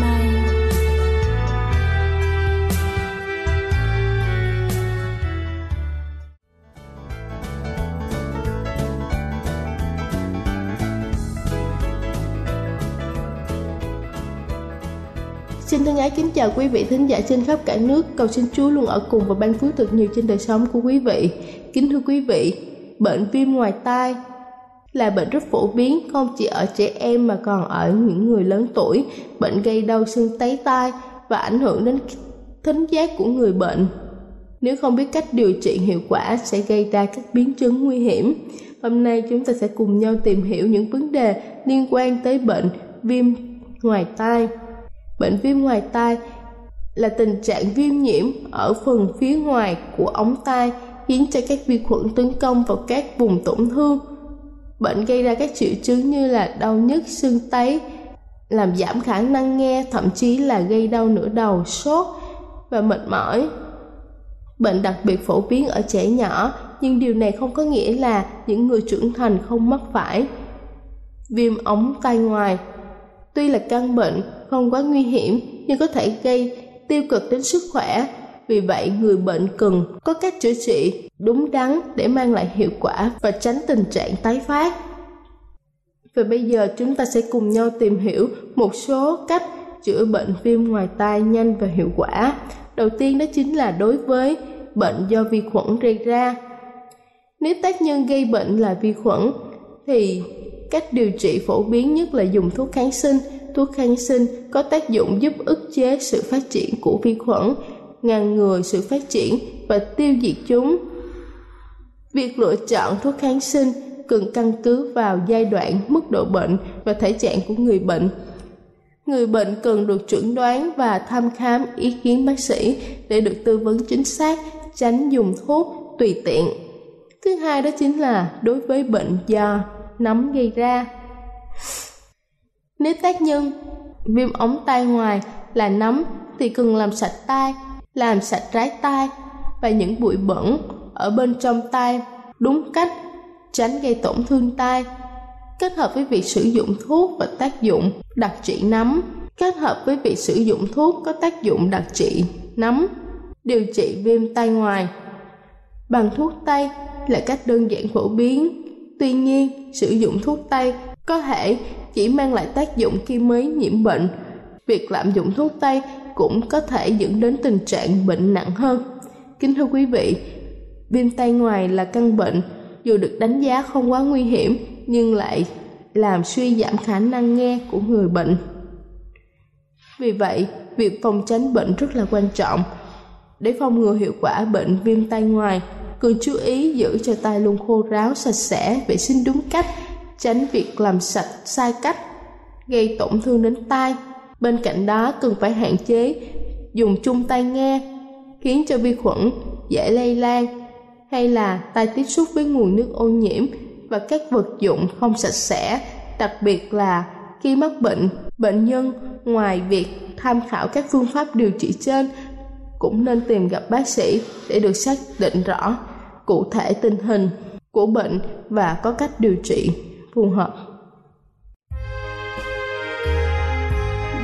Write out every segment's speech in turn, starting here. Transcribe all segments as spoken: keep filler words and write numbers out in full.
nay. Xin thân ái kính chào quý vị thính giả trên khắp cả nước. Cầu xin Chúa luôn ở cùng và ban phước thật nhiều trên đời sống của quý vị. Kính thưa quý vị, bệnh viêm ngoài tai là bệnh rất phổ biến, không chỉ ở trẻ em mà còn ở những người lớn tuổi. Bệnh gây đau sưng tấy tai và ảnh hưởng đến thính giác của người bệnh. Nếu không biết cách điều trị hiệu quả sẽ gây ra các biến chứng nguy hiểm. Hôm nay chúng ta sẽ cùng nhau tìm hiểu những vấn đề liên quan tới bệnh viêm ngoài tai. Bệnh viêm ngoài tai là tình trạng viêm nhiễm ở phần phía ngoài của ống tai khiến cho các vi khuẩn tấn công vào các vùng tổn thương. Bệnh gây ra các triệu chứng như là đau nhức, sưng tấy, làm giảm khả năng nghe, thậm chí là gây đau nửa đầu, sốt và mệt mỏi. Bệnh đặc biệt phổ biến ở trẻ nhỏ, nhưng điều này không có nghĩa là những người trưởng thành không mắc phải. Viêm ống tai ngoài tuy là căn bệnh không quá nguy hiểm nhưng có thể gây tiêu cực đến sức khỏe. Vì vậy, người bệnh cần có cách chữa trị đúng đắn để mang lại hiệu quả và tránh tình trạng tái phát. Và bây giờ chúng ta sẽ cùng nhau tìm hiểu một số cách chữa bệnh viêm ngoài tai nhanh và hiệu quả. Đầu tiên đó chính là đối với bệnh do vi khuẩn gây ra. Nếu tác nhân gây bệnh là vi khuẩn thì cách điều trị phổ biến nhất là dùng thuốc kháng sinh. Thuốc kháng sinh có tác dụng giúp ức chế sự phát triển của vi khuẩn, ngăn ngừa sự phát triển và tiêu diệt chúng. Việc lựa chọn thuốc kháng sinh cần căn cứ vào giai đoạn, mức độ bệnh và thể trạng của người bệnh. Người bệnh cần được chẩn đoán và thăm khám ý kiến bác sĩ để được tư vấn chính xác, tránh dùng thuốc tùy tiện. Thứ hai đó chính là đối với bệnh do nấm gây ra. Nếu tác nhân viêm ống tai ngoài là nấm thì cần làm sạch tai, làm sạch rái tai và những bụi bẩn ở bên trong tai đúng cách, tránh gây tổn thương tai. Kết hợp với việc sử dụng thuốc và tác dụng đặc trị nấm. Kết hợp với việc sử dụng thuốc có tác dụng đặc trị nấm. Điều trị viêm tai ngoài bằng thuốc tây là cách đơn giản phổ biến. Tuy nhiên, sử dụng thuốc tây có thể chỉ mang lại tác dụng khi mới nhiễm bệnh. Việc lạm dụng thuốc tây cũng có thể dẫn đến tình trạng bệnh nặng hơn. Kính thưa quý vị, viêm tai ngoài là căn bệnh dù được đánh giá không quá nguy hiểm nhưng lại làm suy giảm khả năng nghe của người bệnh. Vì vậy, việc phòng tránh bệnh rất là quan trọng. Để phòng ngừa hiệu quả bệnh viêm tai ngoài, cần chú ý giữ cho tai luôn khô ráo, sạch sẽ, vệ sinh đúng cách, tránh việc làm sạch sai cách gây tổn thương đến tai. Bên cạnh đó, cần phải hạn chế dùng chung tai nghe khiến cho vi khuẩn dễ lây lan, hay là tai tiếp xúc với nguồn nước ô nhiễm và các vật dụng không sạch sẽ. Đặc biệt là khi mắc bệnh, bệnh nhân ngoài việc tham khảo các phương pháp điều trị trên cũng nên tìm gặp bác sĩ để được xác định rõ cụ thể tình hình của bệnh và có cách điều trị phù hợp.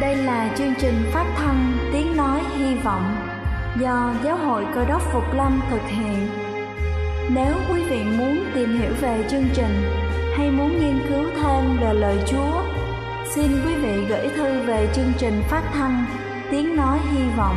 Đây là chương trình phát thanh Tiếng Nói Hy Vọng do Giáo hội Cơ đốc Phục Lâm thực hiện. Nếu quý vị muốn tìm hiểu về chương trình hay muốn nghiên cứu thêm về lời Chúa, xin quý vị gửi thư về chương trình phát thanh Tiếng Nói Hy Vọng,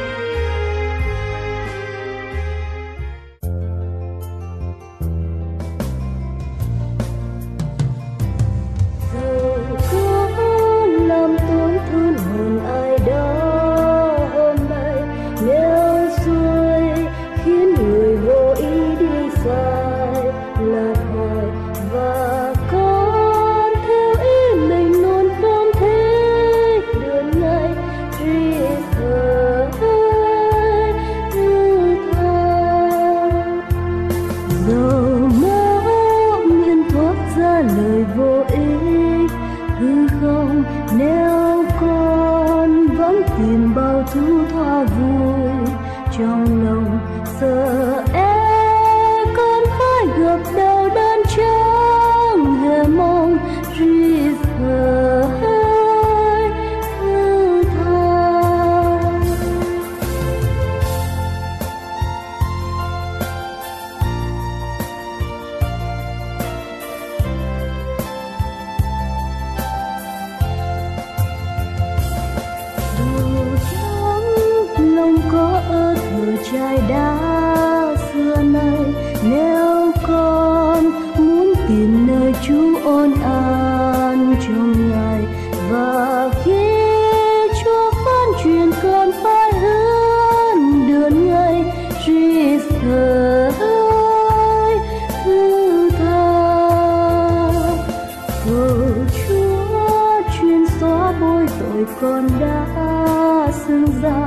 Con đã xưng ra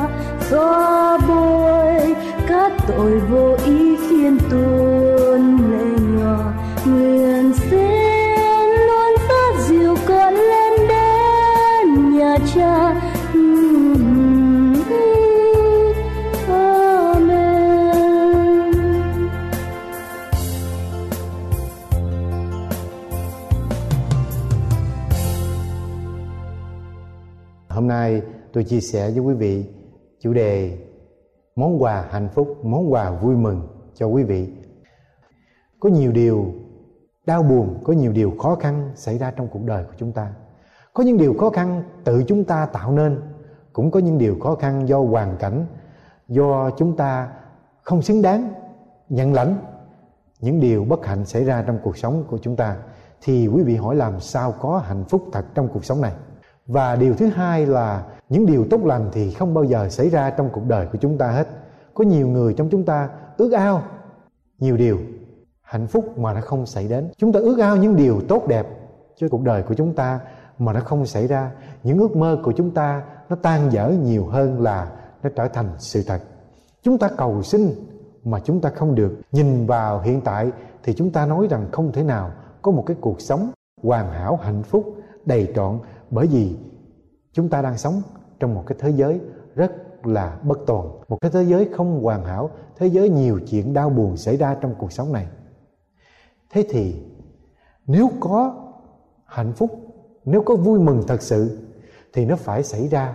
xóa bôi các tội vô ý khiến tuôn lệ nhòa, nguyện xin luôn ra dịu con lên đến nhà cha. Hôm nay tôi chia sẻ với quý vị chủ đề món quà hạnh phúc, món quà vui mừng cho quý vị. Có nhiều điều đau buồn, có nhiều điều khó khăn xảy ra trong cuộc đời của chúng ta. Có những điều khó khăn tự chúng ta tạo nên, cũng có những điều khó khăn do hoàn cảnh, do chúng ta không xứng đáng nhận lãnh. Những điều bất hạnh xảy ra trong cuộc sống của chúng ta, thì quý vị hỏi làm sao có hạnh phúc thật trong cuộc sống này. Và điều thứ hai là những điều tốt lành thì không bao giờ xảy ra trong cuộc đời của chúng ta hết. Có nhiều người trong chúng ta ước ao nhiều điều hạnh phúc mà nó không xảy đến. Chúng ta ước ao những điều tốt đẹp cho cuộc đời của chúng ta mà nó không xảy ra. Những ước mơ của chúng ta nó tan vỡ nhiều hơn là nó trở thành sự thật. Chúng ta cầu xin mà chúng ta không được. Nhìn vào hiện tại thì chúng ta nói rằng không thể nào có một cái cuộc sống hoàn hảo, hạnh phúc, đầy trọn, bởi vì chúng ta đang sống trong một cái thế giới rất là bất toàn, một cái thế giới không hoàn hảo, thế giới nhiều chuyện đau buồn xảy ra trong cuộc sống này. Thế thì nếu có hạnh phúc, nếu có vui mừng thật sự thì nó phải xảy ra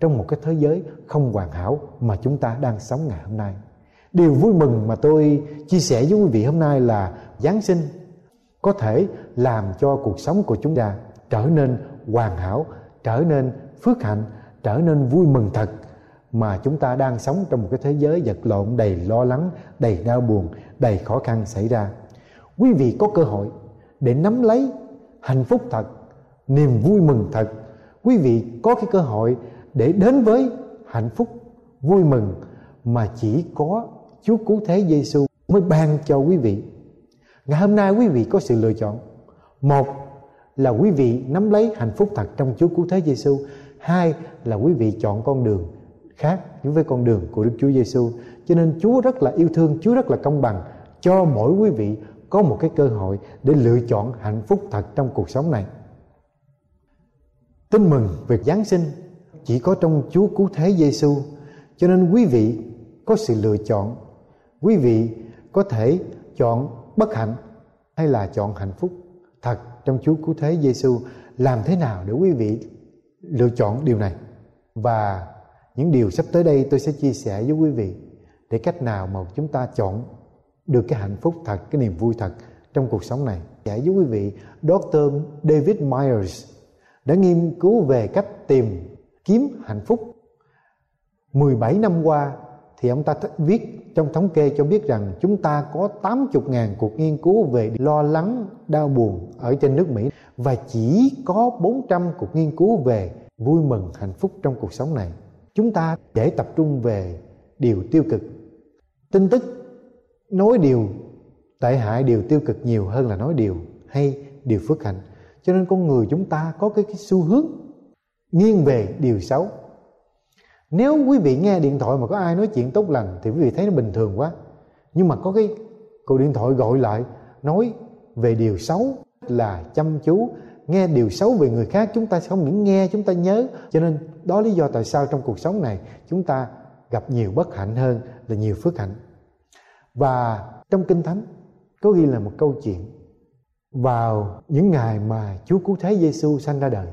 trong một cái thế giới không hoàn hảo mà chúng ta đang sống ngày hôm nay. Điều vui mừng mà tôi chia sẻ với quý vị hôm nay là Giáng sinh có thể làm cho cuộc sống của chúng ta trở nên hoàn hảo, trở nên phước hạnh, trở nên vui mừng thật. Mà chúng ta đang sống trong một cái thế giới vật lộn, đầy lo lắng, đầy đau buồn, đầy khó khăn xảy ra. Quý vị có cơ hội để nắm lấy hạnh phúc thật, niềm vui mừng thật. Quý vị có cái cơ hội để đến với hạnh phúc vui mừng mà chỉ có Chúa cứu thế Giêsu mới ban cho quý vị. Ngày hôm nay quý vị có sự lựa chọn. Một là quý vị nắm lấy hạnh phúc thật trong Chúa cứu thế Giêsu. Hai là quý vị chọn con đường khác với con đường của Đức Chúa Giêsu. Cho nên Chúa rất là yêu thương, Chúa rất là công bằng, cho mỗi quý vị có một cái cơ hội để lựa chọn hạnh phúc thật trong cuộc sống này. Tin mừng về Giáng sinh chỉ có trong Chúa cứu thế Giêsu, cho nên quý vị có sự lựa chọn. Quý vị có thể chọn bất hạnh hay là chọn hạnh phúc thật trong Chúa cứu thế Giêsu. Làm thế nào để quý vị lựa chọn điều này? Và những điều sắp tới đây tôi sẽ chia sẻ với quý vị để cách nào mà chúng ta chọn được cái hạnh phúc thật, cái niềm vui thật trong cuộc sống này. Giải với quý vị, doctor David Myers đã nghiên cứu về cách tìm kiếm hạnh phúc. mười bảy năm qua thì ông ta viết trong thống kê cho biết rằng chúng ta có tám mươi nghìn cuộc nghiên cứu về lo lắng, đau buồn ở trên nước Mỹ, và chỉ có bốn trăm cuộc nghiên cứu về vui mừng, hạnh phúc trong cuộc sống này. Chúng ta dễ tập trung về điều tiêu cực, tin tức nói điều tệ hại, điều tiêu cực nhiều hơn là nói điều hay, điều phước hạnh. Cho nên con người chúng ta có cái, cái xu hướng nghiêng về điều xấu. Nếu quý vị nghe điện thoại mà có ai nói chuyện tốt lành thì quý vị thấy nó bình thường quá. Nhưng mà có cái cuộc điện thoại gọi lại nói về điều xấu là chăm chú nghe điều xấu về người khác, chúng ta không những nghe, chúng ta nhớ. Cho nên đó lý do tại sao trong cuộc sống này chúng ta gặp nhiều bất hạnh hơn là nhiều phước hạnh. Và trong Kinh Thánh có ghi là một câu chuyện. Vào những ngày mà Chúa cứu thế Giêsu sanh ra đời,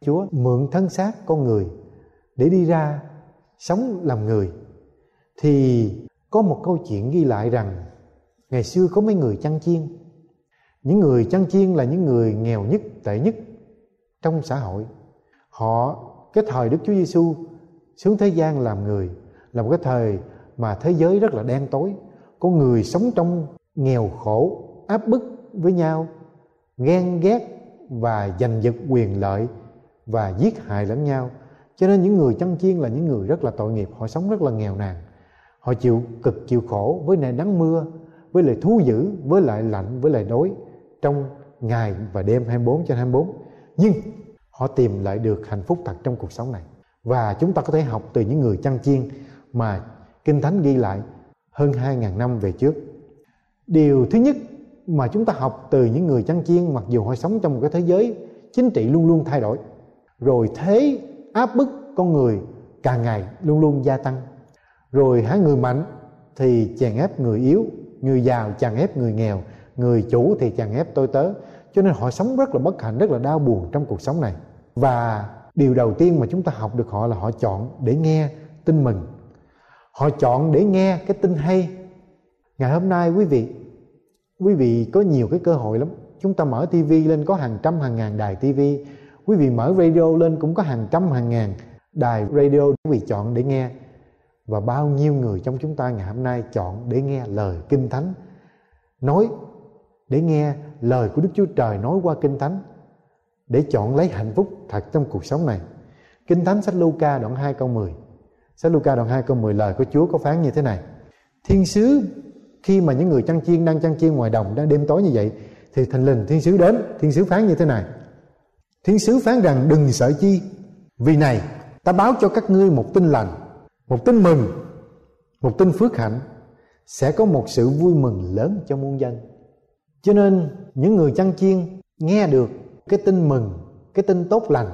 Chúa mượn thân xác con người để đi ra sống làm người. Thì có một câu chuyện ghi lại rằng ngày xưa có mấy người chăn chiên. Những người chăn chiên là những người nghèo nhất, tệ nhất trong xã hội. Họ, cái thời Đức Chúa Giêsu xuống thế gian làm người là một cái thời mà thế giới rất là đen tối. Có người sống trong nghèo khổ, áp bức với nhau, ghen ghét và giành giật quyền lợi và giết hại lẫn nhau. Cho nên những người chăn chiên là những người rất là tội nghiệp. Họ sống rất là nghèo nàn. Họ chịu cực chịu khổ với nền nắng mưa, với lại thú dữ, với lại lạnh, với lại đói trong ngày và đêm hai mươi bốn trên hai mươi bốn. Nhưng họ tìm lại được hạnh phúc thật trong cuộc sống này. Và chúng ta có thể học từ những người chăn chiên mà Kinh Thánh ghi lại hơn hai nghìn năm về trước. Điều thứ nhất mà chúng ta học từ những người chăn chiên, mặc dù họ sống trong một cái thế giới chính trị luôn luôn thay đổi, rồi thế áp bức con người càng ngày luôn luôn gia tăng, rồi hả người mạnh thì chèn ép người yếu, người giàu chèn ép người nghèo, người chủ thì chèn ép tôi tớ. Cho nên họ sống rất là bất hạnh, rất là đau buồn trong cuộc sống này. Và điều đầu tiên mà chúng ta học được họ là họ chọn để nghe tin mừng. Họ chọn để nghe cái tin hay. Ngày hôm nay quý vị, quý vị có nhiều cái cơ hội lắm. Chúng ta mở tivi lên có hàng trăm hàng ngàn đài tivi. Quý vị mở radio lên cũng có hàng trăm hàng ngàn đài radio quý vị chọn để nghe. Và bao nhiêu người trong chúng ta ngày hôm nay chọn để nghe lời Kinh Thánh nói, để nghe lời của Đức Chúa Trời nói qua Kinh Thánh, để chọn lấy hạnh phúc thật trong cuộc sống này. Kinh Thánh sách Luca đoạn hai câu mười. Sách Luca đoạn hai câu mười, lời của Chúa có phán như thế này: Thiên sứ khi mà những người chăn chiên đang chăn chiên ngoài đồng, đang đêm tối như vậy, thì thình lình thiên sứ đến. Thiên sứ phán như thế này: Thiên sứ phán rằng đừng sợ chi, vì này ta báo cho các ngươi một tin lành, một tin mừng, một tin phước hạnh. Sẽ có một sự vui mừng lớn cho muôn dân. Cho nên những người chăn chiên nghe được cái tin mừng, cái tin tốt lành,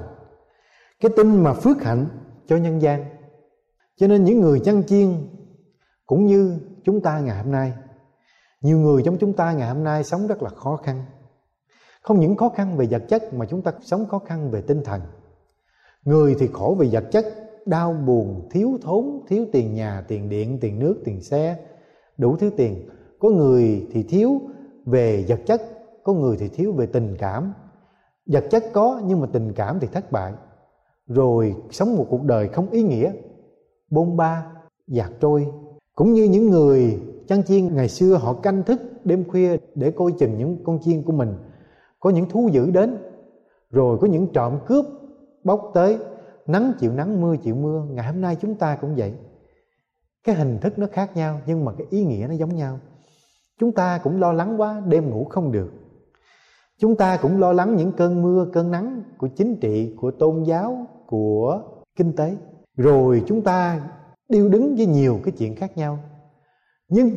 cái tin mà phước hạnh cho nhân gian. Cho nên những người chăn chiên cũng như chúng ta ngày hôm nay, nhiều người trong chúng ta ngày hôm nay sống rất là khó khăn. Không những khó khăn về vật chất mà chúng ta sống khó khăn về tinh thần. Người thì khổ về vật chất, đau buồn, thiếu thốn, thiếu tiền nhà, tiền điện, tiền nước, tiền xe, đủ thứ tiền. Có người thì thiếu về vật chất, có người thì thiếu về tình cảm. Vật chất có nhưng mà tình cảm thì thất bại. Rồi sống một cuộc đời không ý nghĩa, bôn ba, dạt trôi. Cũng như những người chăn chiên ngày xưa, họ canh thức đêm khuya để coi chừng những con chiên của mình. Có những thú dữ đến, rồi có những trộm cướp bóc tới, nắng chịu nắng, mưa chịu mưa. Ngày hôm nay chúng ta cũng vậy. Cái hình thức nó khác nhau nhưng mà cái ý nghĩa nó giống nhau. Chúng ta cũng lo lắng quá, đêm ngủ không được. Chúng ta cũng lo lắng những cơn mưa, cơn nắng của chính trị, của tôn giáo, của kinh tế. Rồi chúng ta điêu đứng với nhiều cái chuyện khác nhau. Nhưng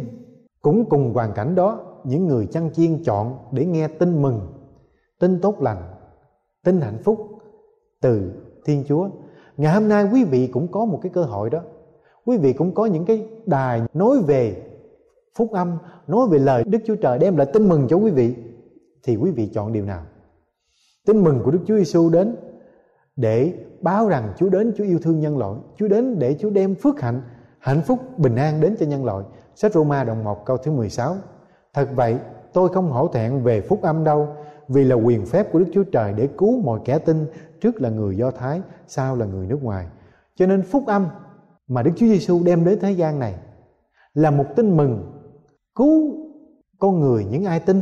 cũng cùng hoàn cảnh đó, những người chăn chiên chọn để nghe tin mừng, tin tốt lành, tin hạnh phúc từ Thiên Chúa. Ngày hôm nay quý vị cũng có một cái cơ hội đó. Quý vị cũng có những cái đài nói về phúc âm, nói về lời Đức Chúa Trời đem lại tin mừng cho quý vị. Thì quý vị chọn điều nào? Tin mừng của Đức Chúa Giêsu đến để báo rằng Chúa đến, Chúa yêu thương nhân loại. Chúa đến để Chúa đem phước hạnh, hạnh phúc, bình an đến cho nhân loại. Sách Roma đoạn một câu thứ mười sáu. Thật vậy, tôi không hổ thẹn về phúc âm đâu, vì là quyền phép của Đức Chúa Trời để cứu mọi kẻ tin, trước là người Do Thái, sau là người nước ngoài. Cho nên phúc âm mà Đức Chúa Giêsu đem đến thế gian này là một tin mừng cứu con người, những ai tin,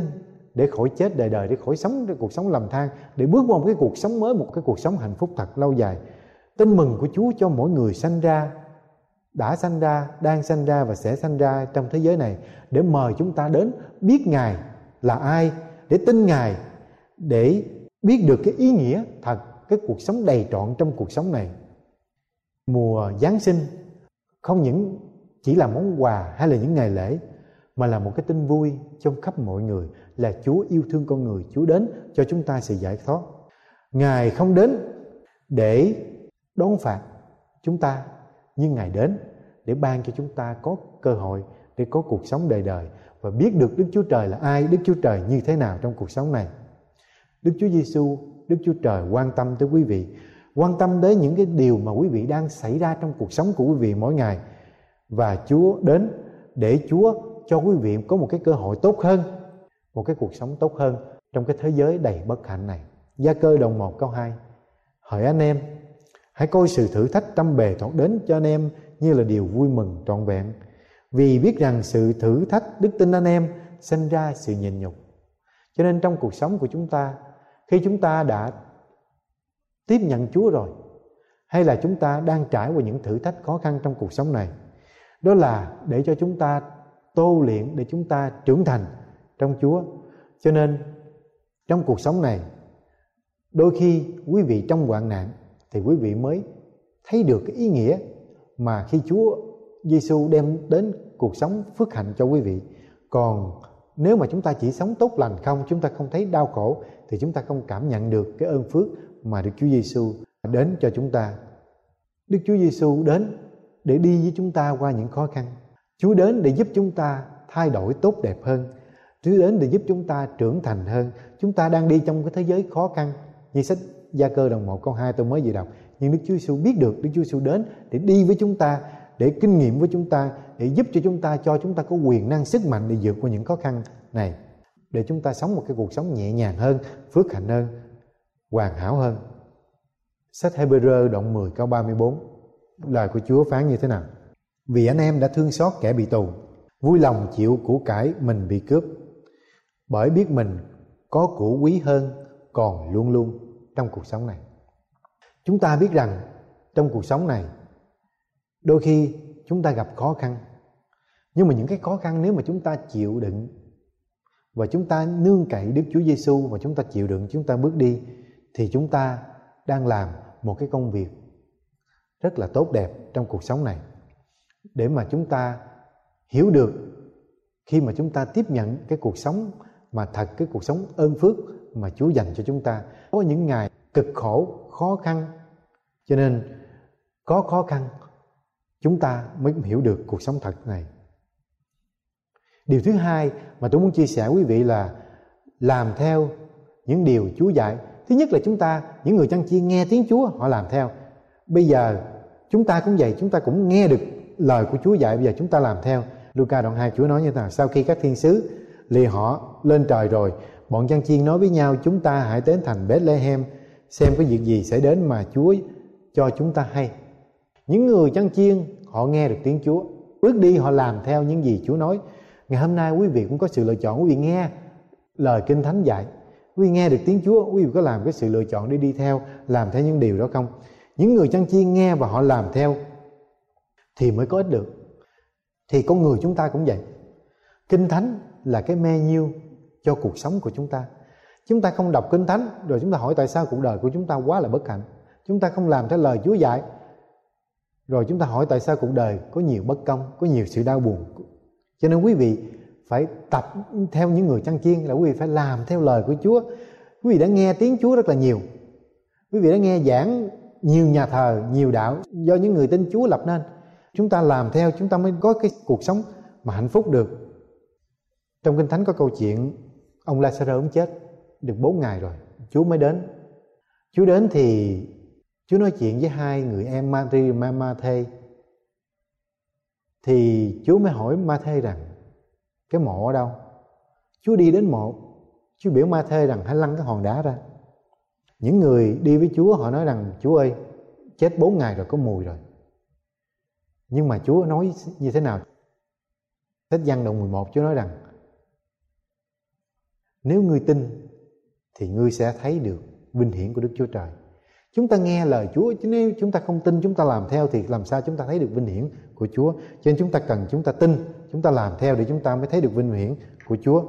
để khỏi chết đời đời, để khỏi sống cái cuộc sống lầm than, để bước vào một cái cuộc sống mới, một cái cuộc sống hạnh phúc thật lâu dài. Tin mừng của Chúa cho mỗi người sanh ra, đã sanh ra, đang sanh ra và sẽ sanh ra trong thế giới này, để mời chúng ta đến biết Ngài là ai, để tin Ngài, để biết được cái ý nghĩa thật, cái cuộc sống đầy trọn trong cuộc sống này. Mùa Giáng sinh không những chỉ là món quà hay là những ngày lễ, mà là một cái tin vui trong khắp mọi người, là Chúa yêu thương con người, Chúa đến cho chúng ta sự giải thoát. Ngài không đến để đón phạt chúng ta, nhưng Ngài đến để ban cho chúng ta có cơ hội để có cuộc sống đời đời, và biết được Đức Chúa Trời là ai, Đức Chúa Trời như thế nào trong cuộc sống này. Đức Chúa Giêsu, Đức Chúa Trời quan tâm tới quý vị, quan tâm tới những cái điều mà quý vị đang xảy ra trong cuộc sống của quý vị mỗi ngày. Và Chúa đến để Chúa cho quý vị có một cái cơ hội tốt hơn, một cái cuộc sống tốt hơn trong cái thế giới đầy bất hạnh này. Gia Cơ đoạn một câu hai. Hỡi anh em, hãy coi sự thử thách trăm bề thoạt đến cho anh em như là điều vui mừng trọn vẹn, vì biết rằng sự thử thách đức tin anh em sinh ra sự nhịn nhục. Cho nên trong cuộc sống của chúng ta, khi chúng ta đã tiếp nhận Chúa rồi, hay là chúng ta đang trải qua những thử thách khó khăn trong cuộc sống này, đó là để cho chúng ta tô luyện, để chúng ta trưởng thành trong Chúa. Cho nên trong cuộc sống này, đôi khi quý vị trong hoạn nạn thì quý vị mới thấy được cái ý nghĩa mà khi Chúa Giêsu đem đến cuộc sống phước hạnh cho quý vị. Còn nếu mà chúng ta chỉ sống tốt lành không, chúng ta không thấy đau khổ, thì chúng ta không cảm nhận được cái ơn phước mà Đức Chúa Giêsu đến cho chúng ta. Đức Chúa Giêsu đến để đi với chúng ta qua những khó khăn. Chúa đến để giúp chúng ta thay đổi tốt đẹp hơn. Chúa đến để giúp chúng ta trưởng thành hơn. Chúng ta đang đi trong cái thế giới khó khăn, như sách Gia Cơ đoạn một câu hai tôi mới vừa đọc. Nhưng Đức Chúa Giêsu biết được, Đức Chúa Giêsu đến để đi với chúng ta, để kinh nghiệm với chúng ta, để giúp cho chúng ta, cho chúng ta có quyền năng, sức mạnh để vượt qua những khó khăn này, để chúng ta sống một cái cuộc sống nhẹ nhàng hơn, phước hạnh hơn, hoàn hảo hơn. Sách Hê-bơ-rơ đoạn mười câu ba mươi bốn, lời của Chúa phán như thế nào? Vì anh em đã thương xót kẻ bị tù, vui lòng chịu của cải mình bị cướp, bởi biết mình có của quý hơn còn luôn luôn trong cuộc sống này. Chúng ta biết rằng trong cuộc sống này, đôi khi chúng ta gặp khó khăn, nhưng mà những cái khó khăn nếu mà chúng ta chịu đựng và chúng ta nương cậy Đức Chúa Giêsu và chúng ta chịu đựng, chúng ta bước đi, thì chúng ta đang làm một cái công việc rất là tốt đẹp trong cuộc sống này. Để mà chúng ta hiểu được, khi mà chúng ta tiếp nhận cái cuộc sống mà thật, cái cuộc sống ơn phước mà Chúa dành cho chúng ta. Có những ngày cực khổ, khó khăn, cho nên có khó khăn chúng ta mới hiểu được cuộc sống thật này. Điều thứ hai mà tôi muốn chia sẻ quý vị là làm theo những điều Chúa dạy. Thứ nhất là chúng ta, những người chăn chiên nghe tiếng Chúa, họ làm theo. Bây giờ chúng ta cũng vậy, chúng ta cũng nghe được lời của Chúa dạy, bây giờ chúng ta làm theo. Luca đoạn hai Chúa nói như thế nào? Sau khi các thiên sứ lìa họ lên trời rồi, bọn chăn chiên nói với nhau, chúng ta hãy đến thành Bethlehem xem có việc gì xảy đến mà Chúa cho chúng ta hay. Những người chăn chiên họ nghe được tiếng Chúa, bước đi họ làm theo những gì Chúa nói. Ngày hôm nay quý vị cũng có sự lựa chọn, quý vị nghe lời Kinh Thánh dạy, quý vị nghe được tiếng Chúa, quý vị có làm cái sự lựa chọn để đi theo, làm theo những điều đó không? Những người chăn chiên nghe và họ làm theo thì mới có ích được. Thì con người chúng ta cũng vậy. Kinh Thánh là cái menu cho cuộc sống của chúng ta. Chúng ta không đọc Kinh Thánh rồi chúng ta hỏi tại sao cuộc đời của chúng ta quá là bất hạnh. Chúng ta không làm theo lời Chúa dạy rồi chúng ta hỏi tại sao cuộc đời có nhiều bất công, có nhiều sự đau buồn. Cho nên quý vị phải tập theo những người chăn chiên, là quý vị phải làm theo lời của Chúa. Quý vị đã nghe tiếng Chúa rất là nhiều, quý vị đã nghe giảng nhiều nhà thờ, nhiều đạo do những người tin Chúa lập nên. Chúng ta làm theo chúng ta mới có cái cuộc sống mà hạnh phúc được. Trong Kinh Thánh có câu chuyện ông Lazarô ông chết được bốn ngày rồi Chúa mới đến. Chúa đến thì Chúa nói chuyện với hai người em Mary và Ma-thê. Thì Chúa mới hỏi Ma-thê rằng cái mộ ở đâu. Chúa đi đến mộ, Chúa biểu Ma-thê rằng hãy lăn cái hòn đá ra. Những người đi với Chúa họ nói rằng Chúa ơi, chết bốn ngày rồi có mùi rồi. Nhưng mà Chúa nói như thế nào? Sách Giăng đoạn mười một Chúa nói rằng nếu ngươi tin thì ngươi sẽ thấy được vinh hiển của Đức Chúa Trời. Chúng ta nghe lời Chúa, chứ nếu chúng ta không tin, chúng ta làm theo thì làm sao chúng ta thấy được vinh hiển của Chúa. Cho nên chúng ta cần chúng ta tin, chúng ta làm theo để chúng ta mới thấy được vinh hiển của Chúa.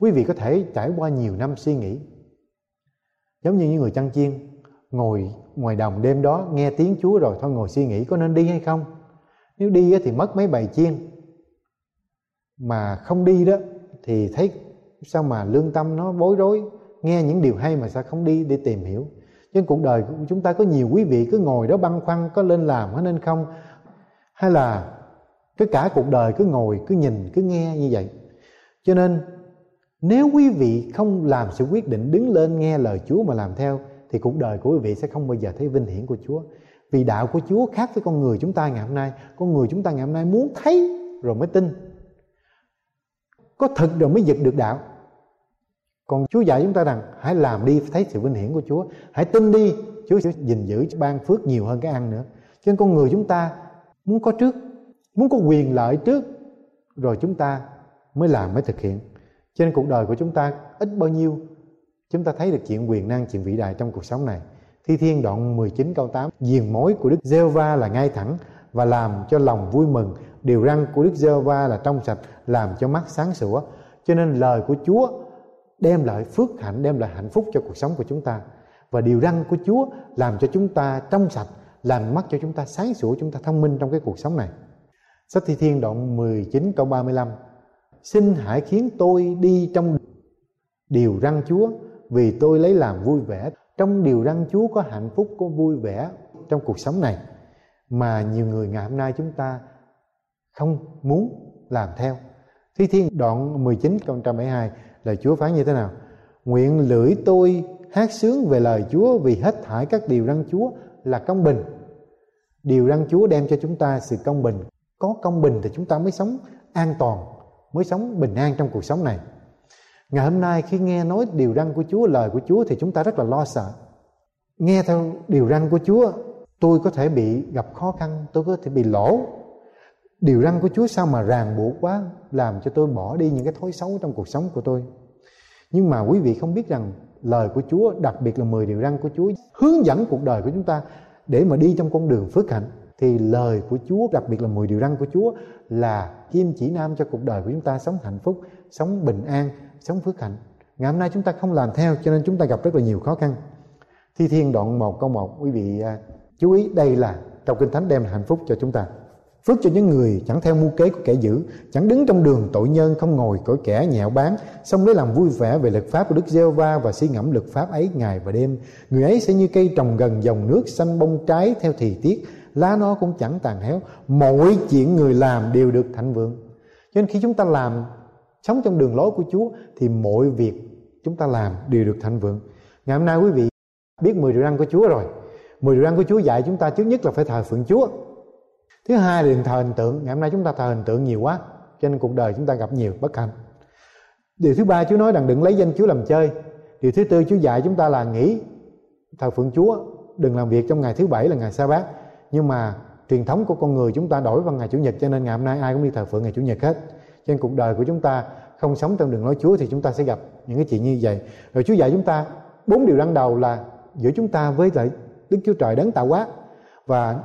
Quý vị có thể trải qua nhiều năm suy nghĩ, giống như những người chăn chiên ngồi ngoài đồng đêm đó nghe tiếng Chúa rồi thôi ngồi suy nghĩ có nên đi hay không. Nếu đi thì mất mấy bầy chiên, mà không đi đó thì thấy sao mà lương tâm nó bối rối. Nghe những điều hay mà sao không đi để tìm hiểu. Trên cuộc đời của chúng ta có nhiều quý vị cứ ngồi đó băn khoăn có nên làm có nên không, hay là cứ cả cuộc đời cứ ngồi cứ nhìn cứ nghe như vậy. Cho nên nếu quý vị không làm sự quyết định đứng lên nghe lời Chúa mà làm theo thì cuộc đời của quý vị sẽ không bao giờ thấy vinh hiển của Chúa. Vì đạo của Chúa khác với con người chúng ta ngày hôm nay. Con người chúng ta ngày hôm nay muốn thấy rồi mới tin, có thật rồi mới giật được đạo. Còn Chúa dạy chúng ta rằng hãy làm đi thấy sự vinh hiển của Chúa, hãy tin đi, Chúa sẽ gìn giữ ban phước nhiều hơn cái ăn nữa. Cho nên con người chúng ta muốn có trước, muốn có quyền lợi trước, rồi chúng ta mới làm mới thực hiện. Cho nên cuộc đời của chúng ta ít bao nhiêu chúng ta thấy được chuyện quyền năng, chuyện vĩ đại trong cuộc sống này. Thi Thiên đoạn mười chín câu tám: Diền mối của Đức Giê-hô-va là ngay thẳng và làm cho lòng vui mừng, điều răn của Đức Giê-hô-va là trong sạch, làm cho mắt sáng sủa. Cho nên lời của Chúa đem lại phước hạnh, đem lại hạnh phúc cho cuộc sống của chúng ta. Và điều răn của Chúa làm cho chúng ta trong sạch, làm mắt cho chúng ta sáng sủa, chúng ta thông minh trong cái cuộc sống này. Sách Thi Thiên đoạn mười chín câu ba mươi lăm: Xin hãy khiến tôi đi trong điều răn Chúa, vì tôi lấy làm vui vẻ. Trong điều răn Chúa có hạnh phúc, có vui vẻ trong cuộc sống này, mà nhiều người ngày hôm nay chúng ta không muốn làm theo. Thi Thiên đoạn mười chín câu một trăm bảy mươi hai lời Chúa phán như thế nào? Nguyện lưỡi tôi hát sướng về lời Chúa, vì hết thảy các điều răn Chúa là công bình. Điều răn Chúa đem cho chúng ta sự công bình. Có công bình thì chúng ta mới sống an toàn, mới sống bình an trong cuộc sống này. Ngày hôm nay khi nghe nói điều răn của Chúa, lời của Chúa thì chúng ta rất là lo sợ. Nghe theo điều răn của Chúa, tôi có thể bị gặp khó khăn, tôi có thể bị lỗ. Điều răn của Chúa sao mà ràng buộc quá, làm cho tôi bỏ đi những cái thói xấu trong cuộc sống của tôi. Nhưng mà quý vị không biết rằng lời của Chúa, đặc biệt là mười điều răn của Chúa, hướng dẫn cuộc đời của chúng ta để mà đi trong con đường phước hạnh. Thì lời của Chúa, đặc biệt là mười điều răn của Chúa, là kim chỉ nam cho cuộc đời của chúng ta sống hạnh phúc, sống bình an, sống phước hạnh. Ngày hôm nay chúng ta không làm theo cho nên chúng ta gặp rất là nhiều khó khăn. Thi Thiên đoạn một câu một, quý vị chú ý, đây là trong Kinh Thánh đem hạnh phúc cho chúng ta. Phước cho những người chẳng theo mưu kế của kẻ dữ, chẳng đứng trong đường tội nhân, không ngồi cõi kẻ nhạo báng, xong lấy làm vui vẻ về luật pháp của Đức Giê-hô-va và suy ngẫm luật pháp ấy ngày và đêm. Người ấy sẽ như cây trồng gần dòng nước, xanh bông trái theo thì tiết, lá nó cũng chẳng tàn héo, mọi chuyện người làm đều được thịnh vượng. Cho nên khi chúng ta làm, sống trong đường lối của Chúa thì mọi việc chúng ta làm đều được thịnh vượng. Ngày hôm nay quý vị biết mười điều răn của Chúa rồi. mười điều răn của Chúa dạy chúng ta trước nhất là phải thờ phượng Chúa. Thứ hai là đừng thờ hình tượng. Ngày hôm nay chúng ta thờ hình tượng nhiều quá, cho nên cuộc đời chúng ta gặp nhiều bất hạnh. Điều thứ ba Chúa nói rằng đừng lấy danh Chúa làm chơi. Điều thứ tư Chúa dạy chúng ta là nghỉ thờ phượng Chúa, đừng làm việc trong ngày thứ bảy là ngày sa bát. Nhưng mà truyền thống của con người chúng ta đổi vào ngày Chủ nhật, cho nên ngày hôm nay ai cũng đi thờ phượng ngày Chủ nhật hết. Cho nên cuộc đời của chúng ta không sống trong đường lối Chúa thì chúng ta sẽ gặp những cái chuyện như vậy. Rồi Chúa dạy chúng ta bốn điều răn đầu là giữa chúng ta với lại Đức Chúa Trời đấng tạo hóa, và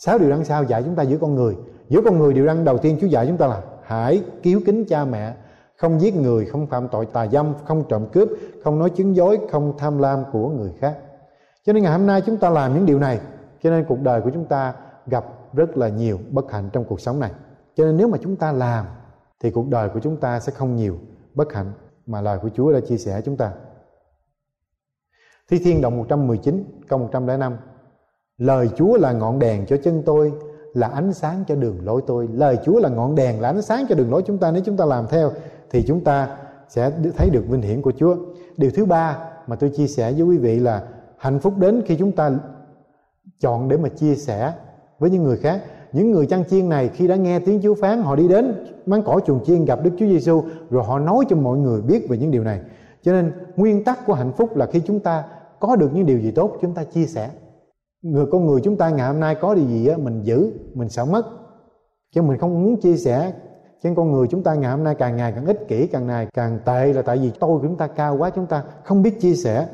sáu điều răn sau dạy chúng ta giữa con người. Giữa con người điều răn đầu tiên Chúa dạy chúng ta là hãy kính kính cha mẹ, không giết người, không phạm tội tà dâm, không trộm cướp, không nói chứng dối, không tham lam của người khác. Cho nên ngày hôm nay chúng ta làm những điều này, cho nên cuộc đời của chúng ta gặp rất là nhiều bất hạnh trong cuộc sống này. Cho nên nếu mà chúng ta làm thì cuộc đời của chúng ta sẽ không nhiều bất hạnh mà lời của Chúa đã chia sẻ chúng ta. Thi Thiên đoạn một trăm mười chín câu một trăm lẻ năm: Lời Chúa là ngọn đèn cho chân tôi, là ánh sáng cho đường lối tôi. Lời Chúa là ngọn đèn, là ánh sáng cho đường lối chúng ta. Nếu chúng ta làm theo thì chúng ta sẽ thấy được vinh hiển của Chúa. Điều thứ ba mà tôi chia sẻ với quý vị là hạnh phúc đến khi chúng ta chọn để mà chia sẻ với những người khác. Những người chăn chiên này khi đã nghe tiếng Chúa phán, họ đi đến máng cỏ chuồng chiên gặp Đức Chúa Giêsu, rồi họ nói cho mọi người biết về những điều này. Cho nên nguyên tắc của hạnh phúc là khi chúng ta có được những điều gì tốt, chúng ta chia sẻ. Người con người chúng ta ngày hôm nay có điều gì á, mình giữ, mình sợ mất, chứ mình không muốn chia sẻ. Chứ con người chúng ta ngày hôm nay càng ngày càng ích kỷ, càng ngày càng tệ là tại vì tôi của chúng ta cao quá, chúng ta không biết chia sẻ.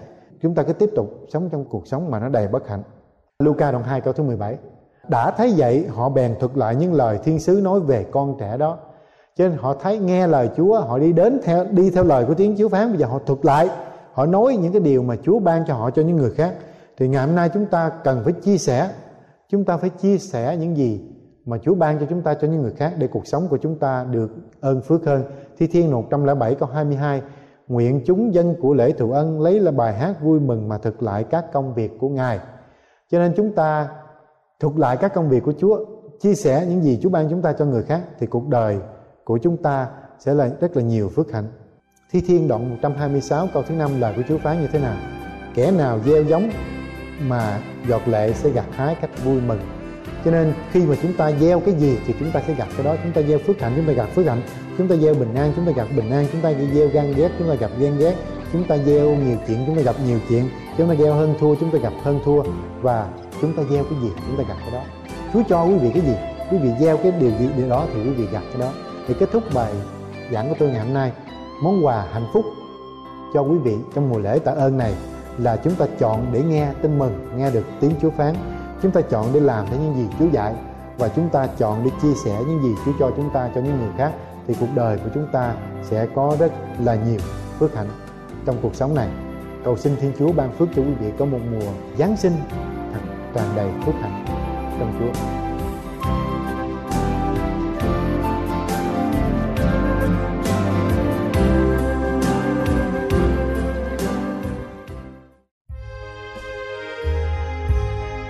Chúng ta cứ tiếp tục sống trong cuộc sống mà nó đầy bất hạnh. Luca đoạn hai câu thứ mười bảy: Đã thấy vậy, họ bèn thuật lại những lời thiên sứ nói về con trẻ đó. Cho nên họ thấy nghe lời Chúa, họ đi đến theo đi theo lời của tiếng Chúa phán. Bây giờ họ thuật lại, họ nói những cái điều mà Chúa ban cho họ cho những người khác. Thì ngày hôm nay chúng ta cần phải chia sẻ. Chúng ta phải chia sẻ những gì mà Chúa ban cho chúng ta cho những người khác, để cuộc sống của chúng ta được ơn phước hơn. Thi Thiên một trăm lẻ bảy câu hai mươi hai: Nguyện chúng dân của lễ thụ ân lấy là bài hát vui mừng mà thực lại các công việc của Ngài. Cho nên chúng ta thực lại các công việc của Chúa, chia sẻ những gì Chúa ban chúng ta cho người khác, thì cuộc đời của chúng ta sẽ là rất là nhiều phước hạnh. Thi Thiên đoạn một trăm hai mươi sáu câu thứ năm, lời của Chúa phán như thế nào? Kẻ nào gieo giống mà giọt lệ sẽ gặt hái cách vui mừng. Cho nên khi mà chúng ta gieo cái gì thì chúng ta sẽ gặt cái đó. Chúng ta gieo phước hạnh, chúng ta gặt phước hạnh. Chúng ta gieo bình an, chúng ta gặt bình an. Chúng ta gieo gan ghét, chúng ta gặt gan ghét. Chúng ta gieo nhiều chuyện, chúng ta gặp nhiều chuyện. Chúng ta gieo hơn thua, chúng ta gặp hơn thua. Và chúng ta gieo cái gì chúng ta gặt cái đó. Chúa cho quý vị cái gì, quý vị gieo cái điều gì điều đó thì quý vị gặt cái đó. Để kết thúc bài giảng của tôi ngày hôm nay, món quà hạnh phúc cho quý vị trong mùa lễ tạ ơn này là chúng ta chọn để nghe tin mừng, nghe được tiếng Chúa phán. Chúng ta chọn để làm theo những gì Chúa dạy, và chúng ta chọn để chia sẻ những gì Chúa cho chúng ta cho những người khác. Thì cuộc đời của chúng ta sẽ có rất là nhiều phước hạnh trong cuộc sống này. Cầu xin Thiên Chúa ban phước cho quý vị có một mùa Giáng sinh thật tràn đầy phước hạnh trong Chúa.